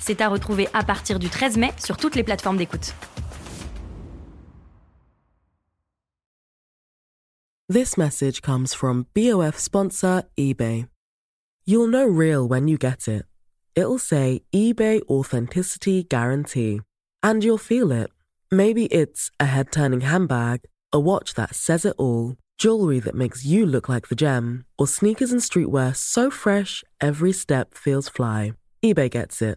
C'est à retrouver à partir du 13 mai sur toutes les plateformes d'écoute. This message comes from BOF sponsor eBay. You'll know real when you get it. It'll say eBay Authenticity Guarantee. And you'll feel it. Maybe it's a head-turning handbag, a watch that says it all, jewelry that makes you look like the gem, or sneakers and streetwear so fresh every step feels fly. eBay gets it.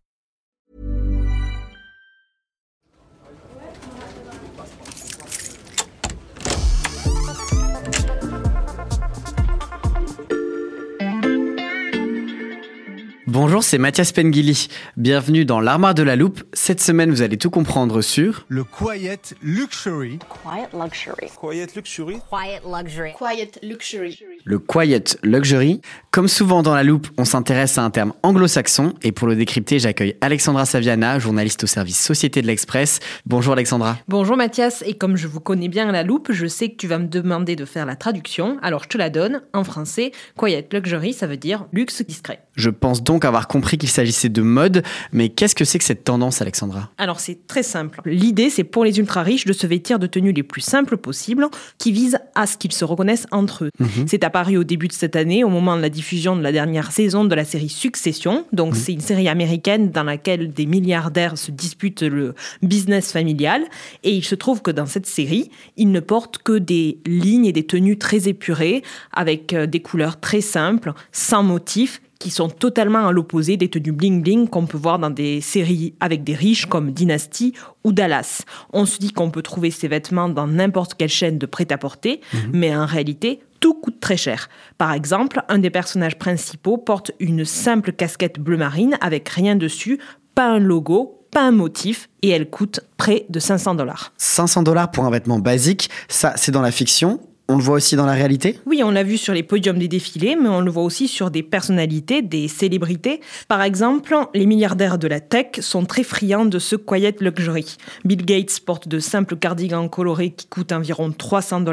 Bonjour, c'est Mathias Penguilly. Bienvenue dans l'Armoire de la Loupe. Cette semaine, vous allez tout comprendre sur... le quiet luxury. Quiet luxury. Quiet luxury. Quiet luxury. Quiet luxury. Le quiet luxury. Comme souvent dans la Loupe, on s'intéresse à un terme anglo-saxon. Et pour le décrypter, j'accueille Alexandra Saviana, journaliste au service Société de l'Express. Bonjour Alexandra. Bonjour Mathias. Et comme je vous connais bien à la Loupe, je sais que tu vas me demander de faire la traduction. Alors je te la donne. En français, quiet luxury, ça veut dire luxe discret. Je pense donc avoir compris qu'il s'agissait de mode, mais qu'est-ce que c'est que cette tendance, Alexandra ? Alors c'est très simple. L'idée, c'est pour les ultra-riches de se vêtir de tenues les plus simples possibles, qui visent à ce qu'ils se reconnaissent entre eux. Mm-hmm. C'est apparu au début de cette année, au moment de la diffusion de la dernière saison de la série Succession. Donc c'est une série américaine dans laquelle des milliardaires se disputent le business familial. Et il se trouve que dans cette série, ils ne portent que des lignes et des tenues très épurées, avec des couleurs très simples, sans motifs, qui sont totalement à l'opposé des tenues bling-bling qu'on peut voir dans des séries avec des riches comme Dynasty ou Dallas. On se dit qu'on peut trouver ces vêtements dans n'importe quelle chaîne de prêt-à-porter, mais en réalité, tout coûte très cher. Par exemple, un des personnages principaux porte une simple casquette bleu marine avec rien dessus, pas un logo, pas un motif, et elle coûte près de $500. $500 pour un vêtement basique, ça c'est dans la fiction. On le voit aussi dans la réalité ? Oui, on l'a vu sur les podiums des défilés, mais on le voit aussi sur des personnalités, des célébrités. Par exemple, les milliardaires de la tech sont très friands de ce quiet luxury. Bill Gates porte de simples cardigans colorés qui coûtent environ $300.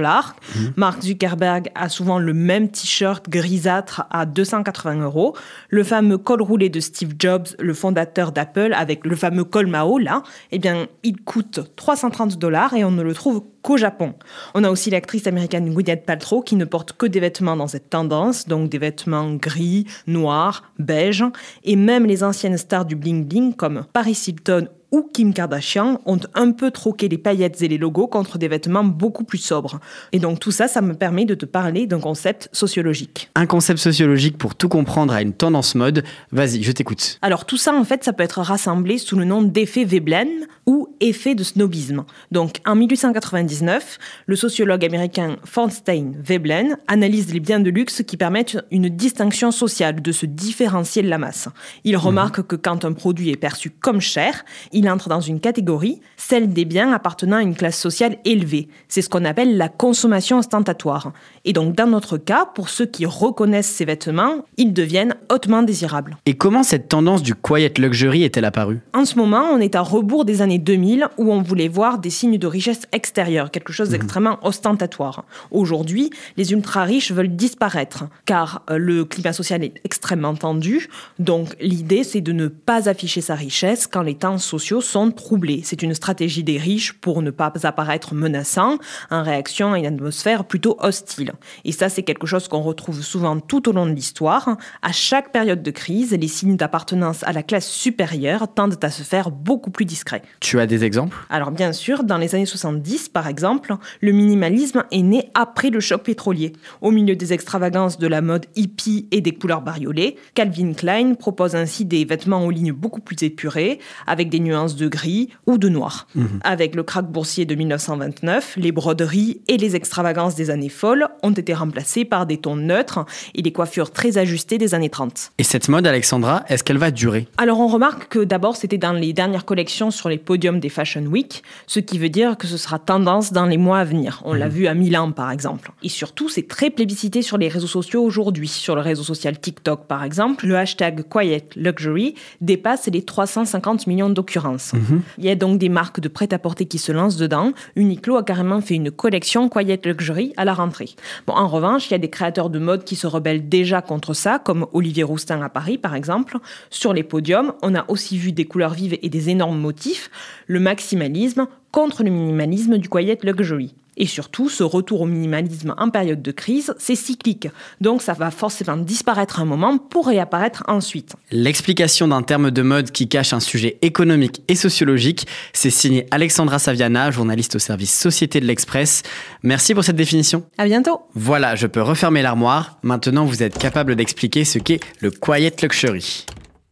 Mark Zuckerberg a souvent le même t-shirt grisâtre à €280. Le fameux col roulé de Steve Jobs, le fondateur d'Apple, avec le fameux col Mao, là, eh bien, il coûte $330 et on ne le trouve qu'au Japon. On a aussi l'actrice américaine Gwyneth Paltrow qui ne porte que des vêtements dans cette tendance, donc des vêtements gris, noirs, beige, et même les anciennes stars du bling-bling comme Paris Hilton ou Kim Kardashian ont un peu troqué les paillettes et les logos contre des vêtements beaucoup plus sobres. Et donc tout ça, ça me permet de te parler d'un concept sociologique. Un concept sociologique pour tout comprendre à une tendance mode. Vas-y, je t'écoute. Alors tout ça, en fait, ça peut être rassemblé sous le nom d'effet Veblen ou effet de snobisme. Donc en 1899, le sociologue américain Thorstein Veblen analyse les biens de luxe qui permettent une distinction sociale, de se différencier de la masse. Il remarque que quand un produit est perçu comme cher, il entre dans une catégorie, celle des biens appartenant à une classe sociale élevée. C'est ce qu'on appelle la consommation ostentatoire. Et donc, dans notre cas, pour ceux qui reconnaissent ces vêtements, ils deviennent hautement désirables. Et comment cette tendance du quiet luxury est-elle apparue ? En ce moment, on est à rebours des années 2000 où on voulait voir des signes de richesse extérieure, quelque chose d'extrêmement ostentatoire. Aujourd'hui, les ultra-riches veulent disparaître, car le climat social est extrêmement tendu. Donc, l'idée, c'est de ne pas afficher sa richesse quand les temps sociaux sociaux sont troublés. C'est une stratégie des riches pour ne pas apparaître menaçant en réaction à une atmosphère plutôt hostile. Et ça, c'est quelque chose qu'on retrouve souvent tout au long de l'histoire. À chaque période de crise, les signes d'appartenance à la classe supérieure tendent à se faire beaucoup plus discrets. Tu as des exemples ? Alors bien sûr, dans les années 70, par exemple, le minimalisme est né après le choc pétrolier. Au milieu des extravagances de la mode hippie et des couleurs bariolées, Calvin Klein propose ainsi des vêtements aux lignes beaucoup plus épurées, avec des nuances de gris ou de noir. Mmh. Avec le krach boursier de 1929, les broderies et les extravagances des années folles ont été remplacées par des tons neutres et des coiffures très ajustées des années 30. Et cette mode, Alexandra, est-ce qu'elle va durer ? Alors on remarque que d'abord c'était dans les dernières collections sur les podiums des Fashion Week, ce qui veut dire que ce sera tendance dans les mois à venir. On l'a vu à Milan par exemple. Et surtout, c'est très plébiscité sur les réseaux sociaux aujourd'hui. Sur le réseau social TikTok par exemple, le hashtag quiet luxury dépasse les 350 millions d'occurrences. Mmh. Il y a donc des marques de prêt-à-porter qui se lancent dedans. Uniqlo a carrément fait une collection quiet luxury à la rentrée. Bon, en revanche, il y a des créateurs de mode qui se rebellent déjà contre ça, comme Olivier Rousteing à Paris par exemple. Sur les podiums, on a aussi vu des couleurs vives et des énormes motifs, le maximalisme contre le minimalisme du quiet luxury. Et surtout, ce retour au minimalisme en période de crise, c'est cyclique. Donc ça va forcément disparaître un moment pour réapparaître ensuite. L'explication d'un terme de mode qui cache un sujet économique et sociologique, c'est signé Alexandra Saviana, journaliste au service Société de l'Express. Merci pour cette définition. À bientôt. Voilà, je peux refermer l'armoire. Maintenant, vous êtes capable d'expliquer ce qu'est le quiet luxury.